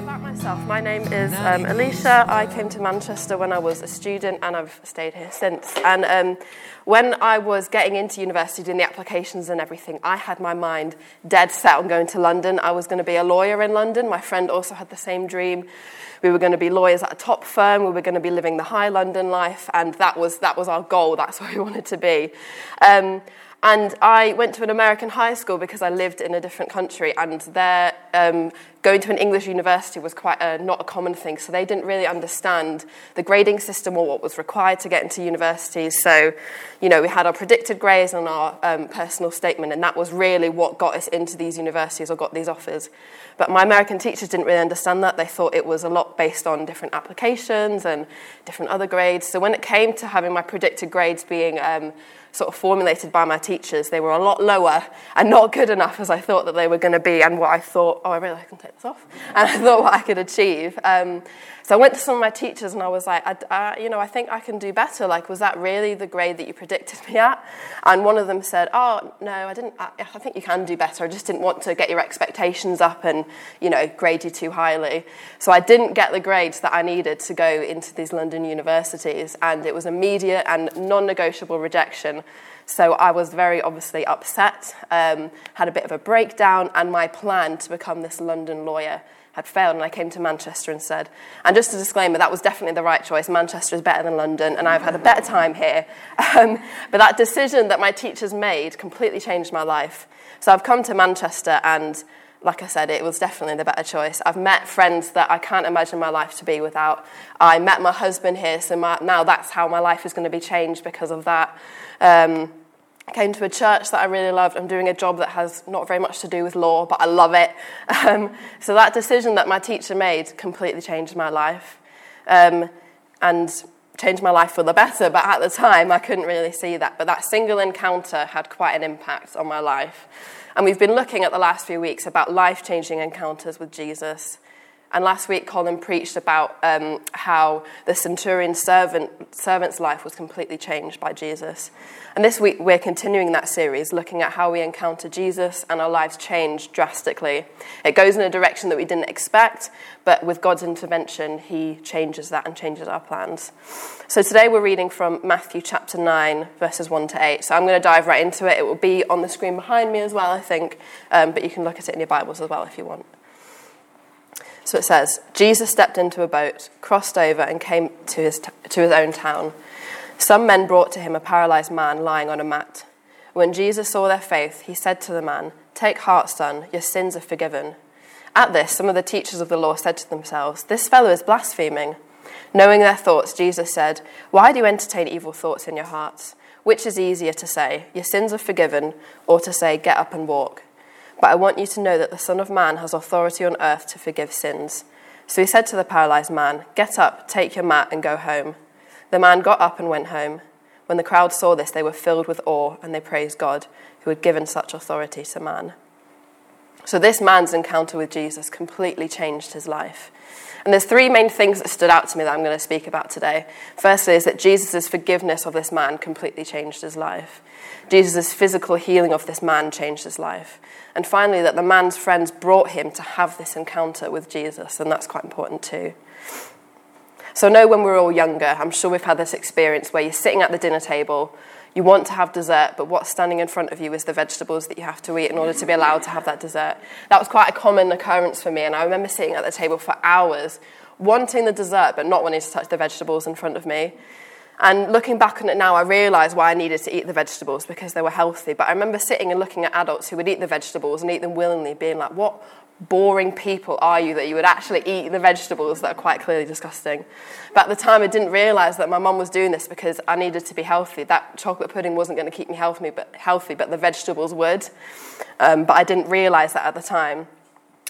About myself, my name is Alicia. I came to Manchester when I was a student and I've stayed here since. And when I was getting into university, doing the applications and everything, I had my mind dead set on going to London. I was going to be a lawyer in London. My friend also had the same dream. We were going to be lawyers at a top firm. We were going to be living the high London life. And that was our goal. That's what we wanted to be. And I went to an American high school because I lived in a different country, and there going to an English university was quite not a common thing, so they didn't really understand the grading system or what was required to get into universities. So, you know, we had our predicted grades and our personal statement, and that was really what got us into these universities or got these offers. But my American teachers didn't really understand that. They thought it was a lot based on different applications and different other grades. So when it came to having my predicted grades being sort of formulated by my teachers, they were a lot lower and not good enough as I thought that they were going to be, and what I thought, oh, I really can take this off, and I thought what I could achieve. So I went to some of my teachers and I was like, I think I can do better. Like, was that really the grade that you predicted me at? And one of them said, oh, no, I didn't. I think you can do better. I just didn't want to get your expectations up and, you know, grade you too highly. So I didn't get the grades that I needed to go into these London universities, and it was immediate and non-negotiable rejection. So I was very obviously upset, had a bit of a breakdown, and my plan to become this London lawyer had failed, and I came to Manchester and said, and just a disclaimer, that was definitely the right choice. Manchester is better than London, and I've had a better time here. But that decision that my teachers made completely changed my life. So I've come to Manchester, and like I said, it was definitely the better choice. I've met friends that I can't imagine my life to be without. I met my husband here, so now that's how my life is going to be changed because of that. I came to a church that I really loved. I'm doing a job that has not very much to do with law, but I love it. So that decision that my teacher made completely changed my life, and changed my life for the better. But at the time, I couldn't really see that. But that single encounter had quite an impact on my life. And we've been looking at the last few weeks about life-changing encounters with Jesus. And last week, Colin preached about how the centurion's servant's life was completely changed by Jesus. And this week, we're continuing that series, looking at how we encounter Jesus and our lives change drastically. It goes in a direction that we didn't expect, but with God's intervention, he changes that and changes our plans. So today, we're reading from Matthew chapter 9, verses 1 to 8. So I'm going to dive right into it. It will be on the screen behind me as well, I think, but you can look at it in your Bibles as well if you want. So it says, Jesus stepped into a boat, crossed over, and came to his own town. Some men brought to him a paralyzed man lying on a mat. When Jesus saw their faith, he said to the man, "Take heart, son, your sins are forgiven." At this, some of the teachers of the law said to themselves, "This fellow is blaspheming." Knowing their thoughts, Jesus said, "Why do you entertain evil thoughts in your hearts? Which is easier to say, 'Your sins are forgiven,' or to say, 'Get up and walk'? But I want you to know that the Son of Man has authority on earth to forgive sins." So he said to the paralyzed man, "Get up, take your mat and go home." The man got up and went home. When the crowd saw this, they were filled with awe, and they praised God, who had given such authority to man. So this man's encounter with Jesus completely changed his life. And there's three main things that stood out to me that I'm going to speak about today. Firstly is that Jesus' forgiveness of this man completely changed his life. Jesus' physical healing of this man changed his life. And finally, that the man's friends brought him to have this encounter with Jesus, and that's quite important too. So I know when we're all younger, I'm sure we've had this experience where you're sitting at the dinner table, you want to have dessert, but what's standing in front of you is the vegetables that you have to eat in order to be allowed to have that dessert. That was quite a common occurrence for me, and I remember sitting at the table for hours, wanting the dessert, but not wanting to touch the vegetables in front of me. And looking back on it now, I realise why I needed to eat the vegetables, because they were healthy. But I remember sitting and looking at adults who would eat the vegetables and eat them willingly, being like, what boring people are you that you would actually eat the vegetables that are quite clearly disgusting? But at the time, I didn't realise that my mum was doing this because I needed to be healthy. That chocolate pudding wasn't going to keep me healthy, but the vegetables would. But I didn't realise that at the time.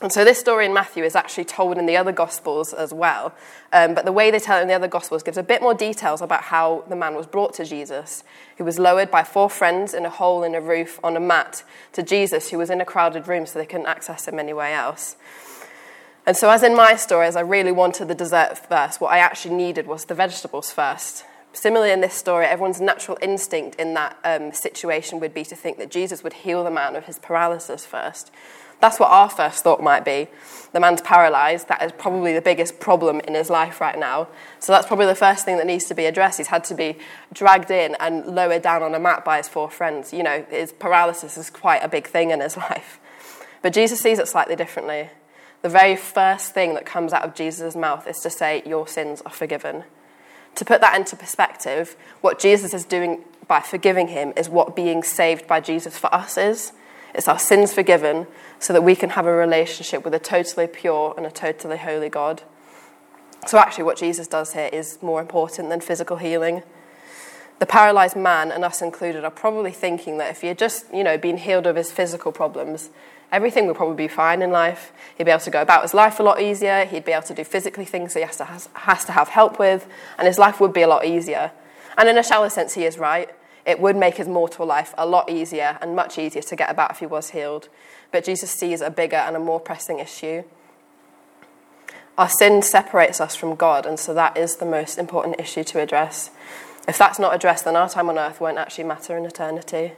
And so this story in Matthew is actually told in the other Gospels as well. But the way they tell it in the other Gospels gives a bit more details about how the man was brought to Jesus, who was lowered by four friends in a hole in a roof on a mat to Jesus, who was in a crowded room so they couldn't access him anywhere else. And so as in my story, as I really wanted the dessert first, what I actually needed was the vegetables first. Similarly in this story, everyone's natural instinct in that situation would be to think that Jesus would heal the man of his paralysis first. That's what our first thought might be. The man's paralysed. That is probably the biggest problem in his life right now. So that's probably the first thing that needs to be addressed. He's had to be dragged in and lowered down on a mat by his four friends. You know, his paralysis is quite a big thing in his life. But Jesus sees it slightly differently. The very first thing that comes out of Jesus' mouth is to say, "Your sins are forgiven." To put that into perspective, what Jesus is doing by forgiving him is what being saved by Jesus for us is. It's our sins forgiven so that we can have a relationship with a totally pure and a totally holy God. So actually what Jesus does here is more important than physical healing. The paralysed man, and us included, are probably thinking that if he had just, been healed of his physical problems, everything would probably be fine in life. He'd be able to go about his life a lot easier. He'd be able to do physically things that he has to have help with, and his life would be a lot easier. And in a shallow sense, he is right. It would make his mortal life a lot easier and much easier to get about if he was healed. But Jesus sees a bigger and a more pressing issue. Our sin separates us from God, and so that is the most important issue to address. If that's not addressed, then our time on earth won't actually matter in eternity.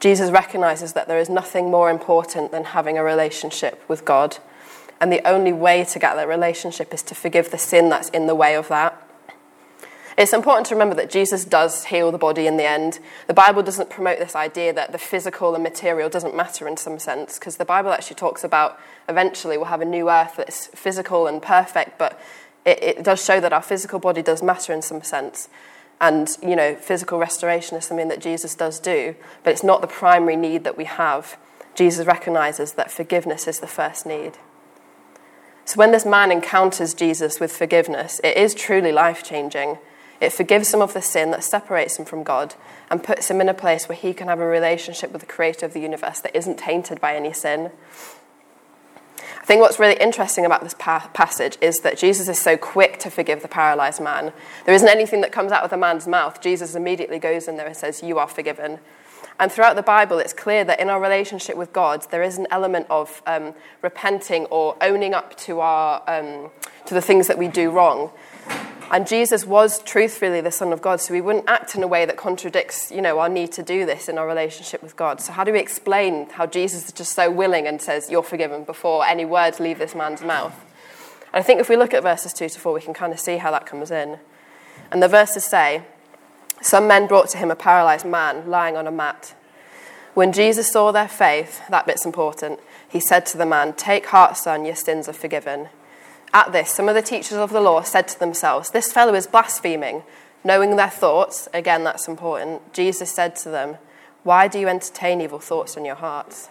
Jesus recognises that there is nothing more important than having a relationship with God. And the only way to get that relationship is to forgive the sin that's in the way of that. It's important to remember that Jesus does heal the body in the end. The Bible doesn't promote this idea that the physical and material doesn't matter in some sense, because the Bible actually talks about eventually we'll have a new earth that's physical and perfect, but it does show that our physical body does matter in some sense. And, physical restoration is something that Jesus does do, but it's not the primary need that we have. Jesus recognises that forgiveness is the first need. So when this man encounters Jesus with forgiveness, it is truly life-changing. It forgives him of the sin that separates him from God and puts him in a place where he can have a relationship with the creator of the universe that isn't tainted by any sin. I think what's really interesting about this passage is that Jesus is so quick to forgive the paralysed man. There isn't anything that comes out of the man's mouth. Jesus immediately goes in there and says, "You are forgiven." And throughout the Bible, it's clear that in our relationship with God, there is an element of repenting or owning up to our to the things that we do wrong. And Jesus was truthfully the Son of God, so we wouldn't act in a way that contradicts, our need to do this in our relationship with God. So how do we explain how Jesus is just so willing and says, "You're forgiven," before any words leave this man's mouth? And I think if we look at verses 2 to 4, we can kind of see how that comes in. And the verses say, "Some men brought to him a paralysed man lying on a mat. When Jesus saw their faith," that bit's important, "he said to the man, 'Take heart, son, your sins are forgiven.' At this, some of the teachers of the law said to themselves, 'This fellow is blaspheming.' Knowing their thoughts," again, that's important, "Jesus said to them, 'Why do you entertain evil thoughts in your hearts?'"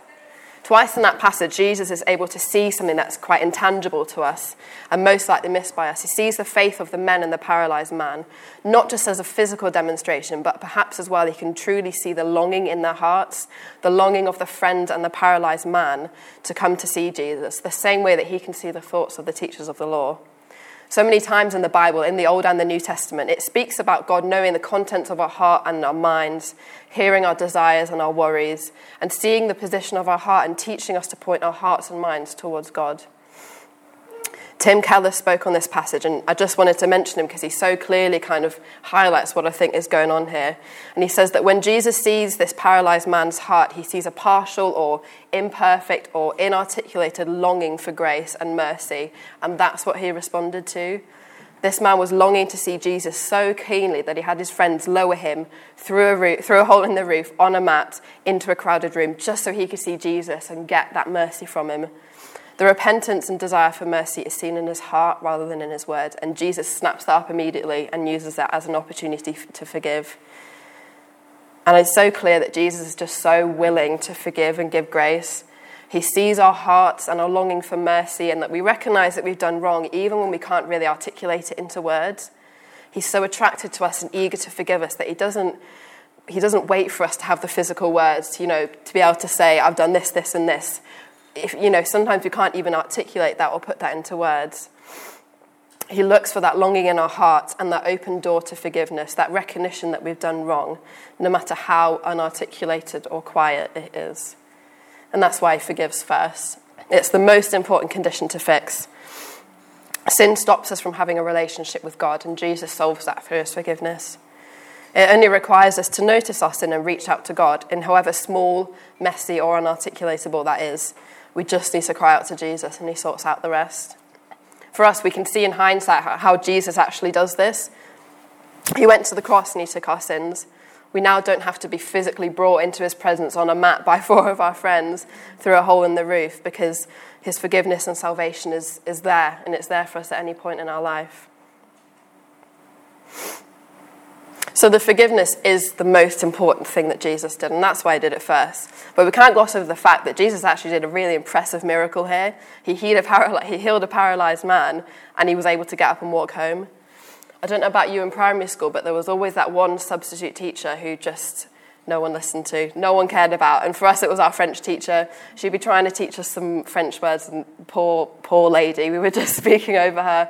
Twice in that passage, Jesus is able to see something that's quite intangible to us and most likely missed by us. He sees the faith of the men and the paralysed man, not just as a physical demonstration, but perhaps as well he can truly see the longing in their hearts, the longing of the friend and the paralysed man to come to see Jesus, the same way that he can see the thoughts of the teachers of the law. So many times in the Bible, in the Old and the New Testament, it speaks about God knowing the contents of our heart and our minds, hearing our desires and our worries, and seeing the position of our heart and teaching us to point our hearts and minds towards God. Tim Keller spoke on this passage, and I just wanted to mention him because he so clearly kind of highlights what I think is going on here. And he says that when Jesus sees this paralysed man's heart, he sees a partial or imperfect or inarticulated longing for grace and mercy, and that's what he responded to. This man was longing to see Jesus so keenly that he had his friends lower him through a hole in the roof on a mat into a crowded room just so he could see Jesus and get that mercy from him. The repentance and desire for mercy is seen in his heart rather than in his words, and Jesus snaps that up immediately and uses that as an opportunity to forgive. And it's so clear that Jesus is just so willing to forgive and give grace. He sees our hearts and our longing for mercy, and that we recognise that we've done wrong even when we can't really articulate it into words. He's so attracted to us and eager to forgive us that he doesn't wait for us to have the physical words, to be able to say, "I've done this, this and this." if, you know, sometimes we can't even articulate that or put that into words. He looks for that longing in our hearts and that open door to forgiveness, that recognition that we've done wrong, no matter how unarticulated or quiet it is. And that's why he forgives first. It's the most important condition to fix. Sin stops us from having a relationship with God, and Jesus solves that through his forgiveness. It only requires us to notice our sin and reach out to God, in however small, messy, or unarticulatable that is. We just need to cry out to Jesus, and he sorts out the rest. For us, we can see in hindsight how Jesus actually does this. He went to the cross and he took our sins. We now don't have to be physically brought into his presence on a mat by four of our friends through a hole in the roof, because his forgiveness and salvation is there, and it's there for us at any point in our life. So the forgiveness is the most important thing that Jesus did, and that's why he did it first. But we can't gloss over the fact that Jesus actually did a really impressive miracle here. He healed a paralyzed man, and he was able to get up and walk home. I don't know about you in primary school, but there was always that one substitute teacher who just no one listened to, no one cared about. And for us, it was our French teacher. She'd be trying to teach us some French words, and poor lady, we were just speaking over her.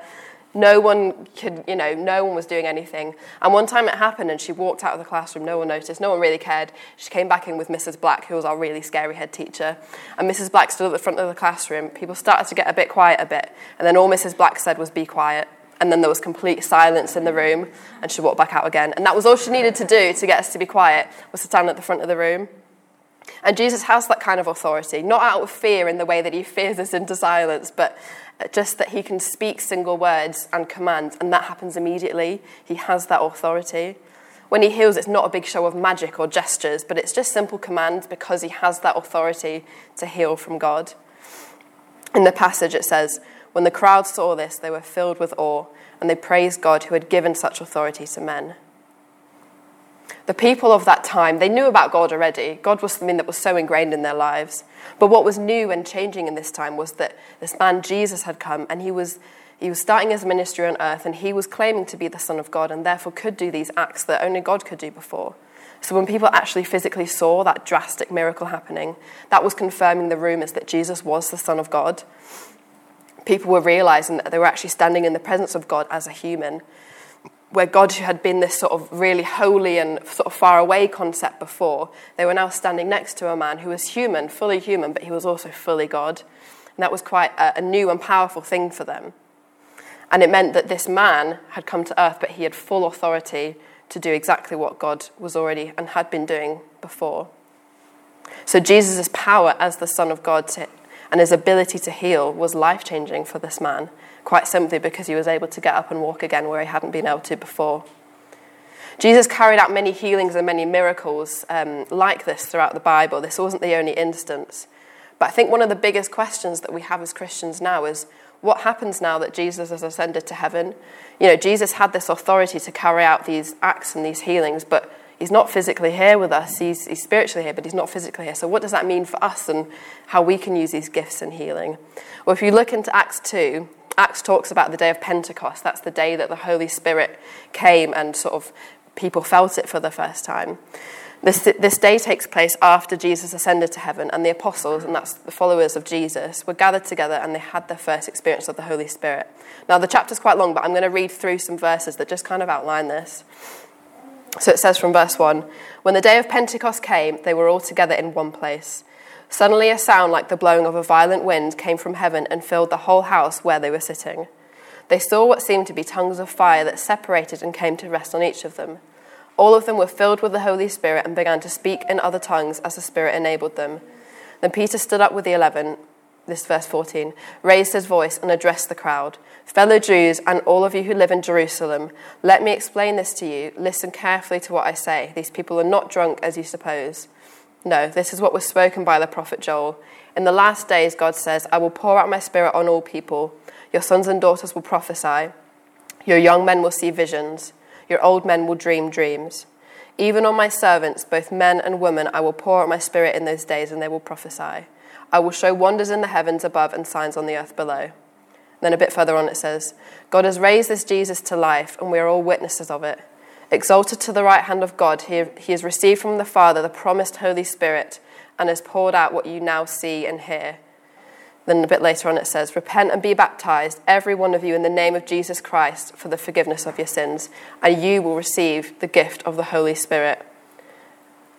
No one was doing anything. And one time it happened, and she walked out of the classroom, no one noticed, no one really cared. She came back in with Mrs. Black, who was our really scary head teacher. And Mrs. Black stood at the front of the classroom. People started to get a bit quiet a bit. And then all Mrs. Black said was, "Be quiet." And then there was complete silence in the room, and she walked back out again. And that was all she needed to do to get us to be quiet, was to stand at the front of the room. And Jesus has that kind of authority, not out of fear in the way that he fears us into silence, but just that he can speak single words and commands, and that happens immediately. He has that authority. When he heals, it's not a big show of magic or gestures, but it's just simple commands, because he has that authority to heal from God. In the passage it says, "When the crowd saw this, they were filled with awe, and they praised God who had given such authority to men." The people of that time, they knew about God already. God was something that was so ingrained in their lives. But what was new and changing in this time was that this man Jesus had come, and he was starting his ministry on earth, and he was claiming to be the Son of God, and therefore could do these acts that only God could do before. So when people actually physically saw that drastic miracle happening, that was confirming the rumours that Jesus was the Son of God. People were realising that they were actually standing in the presence of God as a human, where God, who had been this sort of really holy and sort of far away concept before, they were now standing next to a man who was human, fully human, but he was also fully God. And that was quite a new and powerful thing for them. And it meant that this man had come to earth, but he had full authority to do exactly what God was already and had been doing before. So Jesus' power as the Son of God and his ability to heal was life-changing for this man, quite simply because he was able to get up and walk again where he hadn't been able to before. Jesus carried out many healings and many miracles like this throughout the Bible. This wasn't the only instance. But I think one of the biggest questions that we have as Christians now is, what happens now that Jesus has ascended to heaven? You know, Jesus had this authority to carry out these acts and these healings, but he's not physically here with us. He's spiritually here, but he's not physically here. So what does that mean for us and how we can use these gifts in healing? Well, if you look into Acts 2, Acts talks about the day of Pentecost. That's the day that the Holy Spirit came and sort of people felt it for the first time. This day takes place after Jesus ascended to heaven, and the apostles, and that's the followers of Jesus, were gathered together, and they had their first experience of the Holy Spirit. Now, the chapter's quite long, but I'm going to read through some verses that just kind of outline this. So it says from verse 1, "When the day of Pentecost came, they were all together in one place. Suddenly a sound like the blowing of a violent wind came from heaven and filled the whole house where they were sitting. They saw what seemed to be tongues of fire that separated and came to rest on each of them. All of them were filled with the Holy Spirit and began to speak in other tongues as the Spirit enabled them. Then Peter stood up with the 11," this verse 14, "raised his voice and addressed the crowd. 'Fellow Jews and all of you who live in Jerusalem, let me explain this to you. Listen carefully to what I say. These people are not drunk as you suppose. No, this is what was spoken by the prophet Joel. In the last days, God says, I will pour out my Spirit on all people. Your sons and daughters will prophesy. Your young men will see visions. Your old men will dream dreams. Even on my servants, both men and women, I will pour out my Spirit in those days, and they will prophesy. I will show wonders in the heavens above and signs on the earth below.'" Then a bit further on it says, "God has raised this Jesus to life, and we are all witnesses of it. Exalted to the right hand of God, he has received from the Father the promised Holy Spirit and has poured out what you now see and hear. Then a bit later on it says, repent and be baptized, every one of you, in the name of Jesus Christ for the forgiveness of your sins, and you will receive the gift of the Holy Spirit.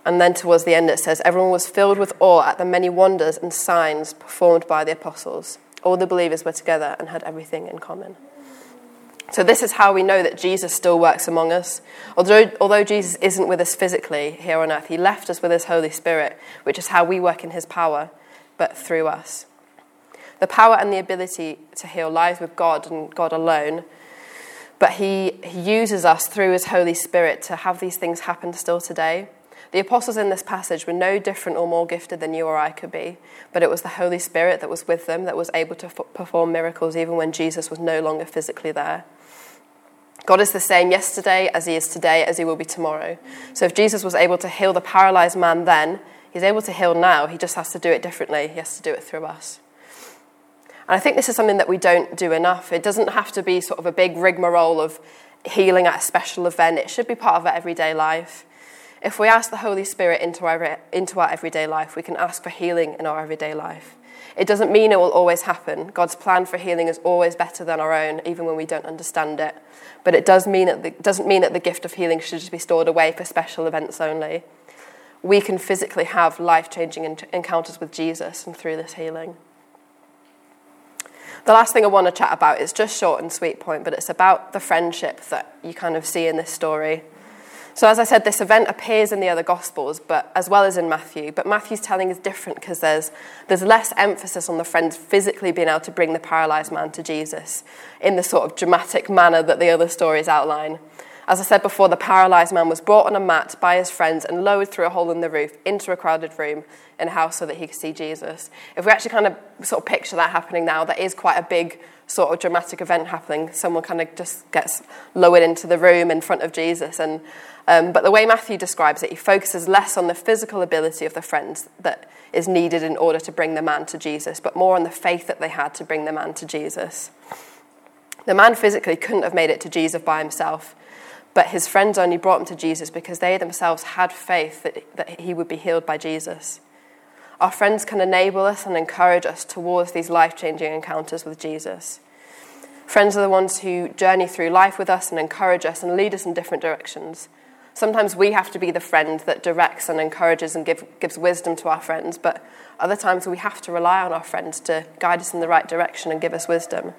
And then towards the end it says, everyone was filled with awe at the many wonders and signs performed by the apostles. All the believers were together and had everything in common. So this is how we know that Jesus still works among us. Although Jesus isn't with us physically here on earth, he left us with his Holy Spirit, which is how we work in his power, but through us. The power and the ability to heal lies with God and God alone, but he uses us through his Holy Spirit to have these things happen still today. The apostles in this passage were no different or more gifted than you or I could be, but it was the Holy Spirit that was with them that was able to perform miracles even when Jesus was no longer physically there. God is the same yesterday as he is today as he will be tomorrow. So if Jesus was able to heal the paralyzed man then, he's able to heal now. He just has to do it differently. He has to do it through us. And I think this is something that we don't do enough. It doesn't have to be sort of a big rigmarole of healing at a special event. It should be part of our everyday life. If we ask the Holy Spirit into our everyday life, we can ask for healing in our everyday life. It doesn't mean it will always happen. God's plan for healing is always better than our own, even when we don't understand it. But it does mean that the gift of healing should just be stored away for special events only. We can physically have life-changing encounters with Jesus and through this healing. The last thing I want to chat about is just short and sweet point, but it's about the friendship that you kind of see in this story. So as I said, this event appears in the other Gospels, but as well as in Matthew. But Matthew's telling is different because there's less emphasis on the friends physically being able to bring the paralysed man to Jesus in the sort of dramatic manner that the other stories outline. As I said before, the paralysed man was brought on a mat by his friends and lowered through a hole in the roof into a crowded room in a house so that he could see Jesus. If we actually kind of sort of picture that happening now, that is quite a big sort of dramatic event happening. Someone kind of just gets lowered into the room in front of Jesus. But the way Matthew describes it, he focuses less on the physical ability of the friends that is needed in order to bring the man to Jesus, but more on the faith that they had to bring the man to Jesus. The man physically couldn't have made it to Jesus by himself, but his friends only brought him to Jesus because they themselves had faith that he would be healed by Jesus. Our friends can enable us and encourage us towards these life-changing encounters with Jesus. Friends are the ones who journey through life with us and encourage us and lead us in different directions. Sometimes we have to be the friend that directs and encourages and gives wisdom to our friends, but other times we have to rely on our friends to guide us in the right direction and give us wisdom.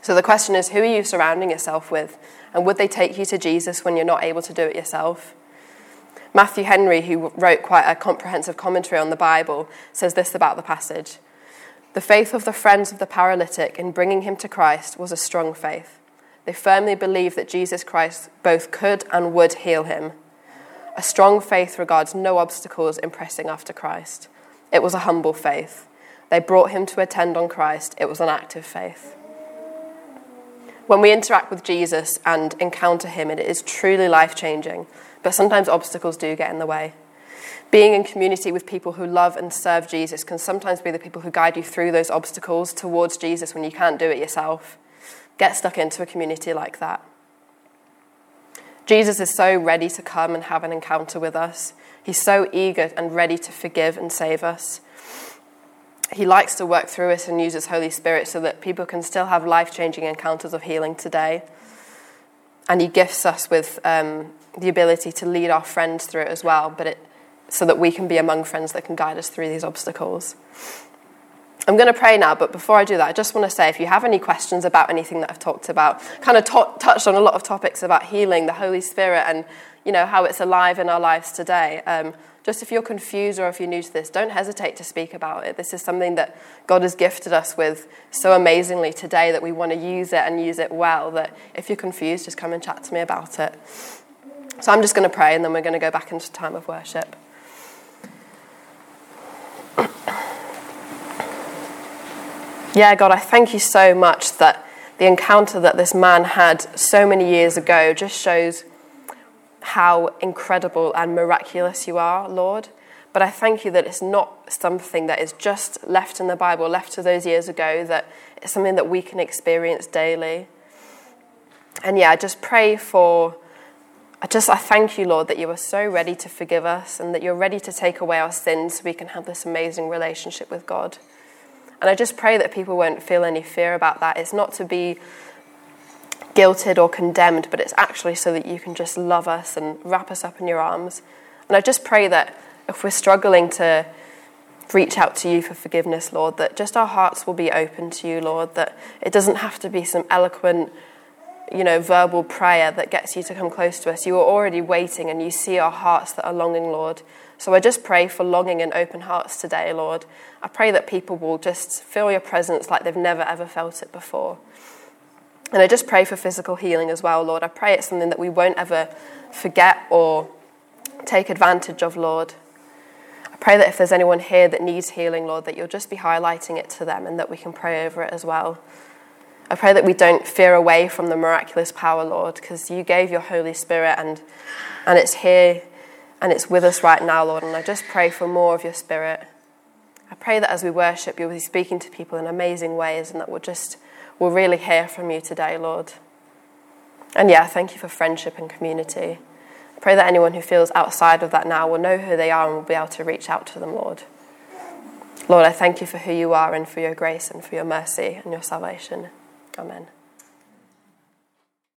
So the question is, who are you surrounding yourself with? And would they take you to Jesus when you're not able to do it yourself? Matthew Henry, who wrote quite a comprehensive commentary on the Bible, says this about the passage. The faith of the friends of the paralytic in bringing him to Christ was a strong faith. They firmly believed that Jesus Christ both could and would heal him. A strong faith regards no obstacles in pressing after Christ. It was a humble faith. They brought him to attend on Christ. It was an active faith. When we interact with Jesus and encounter him, it is truly life-changing, but sometimes obstacles do get in the way. Being in community with people who love and serve Jesus can sometimes be the people who guide you through those obstacles towards Jesus when you can't do it yourself. Get stuck into a community like that. Jesus is so ready to come and have an encounter with us. He's so eager and ready to forgive and save us. He likes to work through us and use his Holy Spirit so that people can still have life-changing encounters of healing today. And he gifts us with the ability to lead our friends through it as well, so that we can be among friends that can guide us through these obstacles. I'm going to pray now, but before I do that, I just want to say, if you have any questions about anything that I've talked about, kind of touched on a lot of topics about healing, the Holy Spirit, and how it's alive in our lives today. Just if you're confused or if you're new to this, don't hesitate to speak about it. This is something that God has gifted us with so amazingly today that we want to use it and use it well, that if you're confused, just come and chat to me about it. So I'm just going to pray, and then we're going to go back into time of worship. Yeah, God, I thank you so much that the encounter that this man had so many years ago just shows how incredible and miraculous you are, Lord. But I thank you that it's not something that is just left in the Bible, left to those years ago, that it's something that we can experience daily. And yeah, I just pray for... I thank you, Lord, that you are so ready to forgive us and that you're ready to take away our sins so we can have this amazing relationship with God. And I just pray that people won't feel any fear about that. It's not to be guilted or condemned, but it's actually so that you can just love us and wrap us up in your arms. And I just pray that if we're struggling to reach out to you for forgiveness, Lord, that just our hearts will be open to you, Lord, that it doesn't have to be some eloquent, verbal prayer that gets you to come close to us. You are already waiting and you see our hearts that are longing, Lord. So I just pray for longing and open hearts today, Lord. I pray that people will just feel your presence like they've never, ever felt it before. And I just pray for physical healing as well, Lord. I pray it's something that we won't ever forget or take advantage of, Lord. I pray that if there's anyone here that needs healing, Lord, that you'll just be highlighting it to them and that we can pray over it as well. I pray that we don't fear away from the miraculous power, Lord, because you gave your Holy Spirit and it's here and it's with us right now, Lord. And I just pray for more of your Spirit. I pray that as we worship, you'll be speaking to people in amazing ways and that we'll really hear from you today, Lord. And yeah, thank you for friendship and community. I pray that anyone who feels outside of that now will know who they are and will be able to reach out to them, Lord. Lord, I thank you for who you are and for your grace and for your mercy and your salvation. Amen.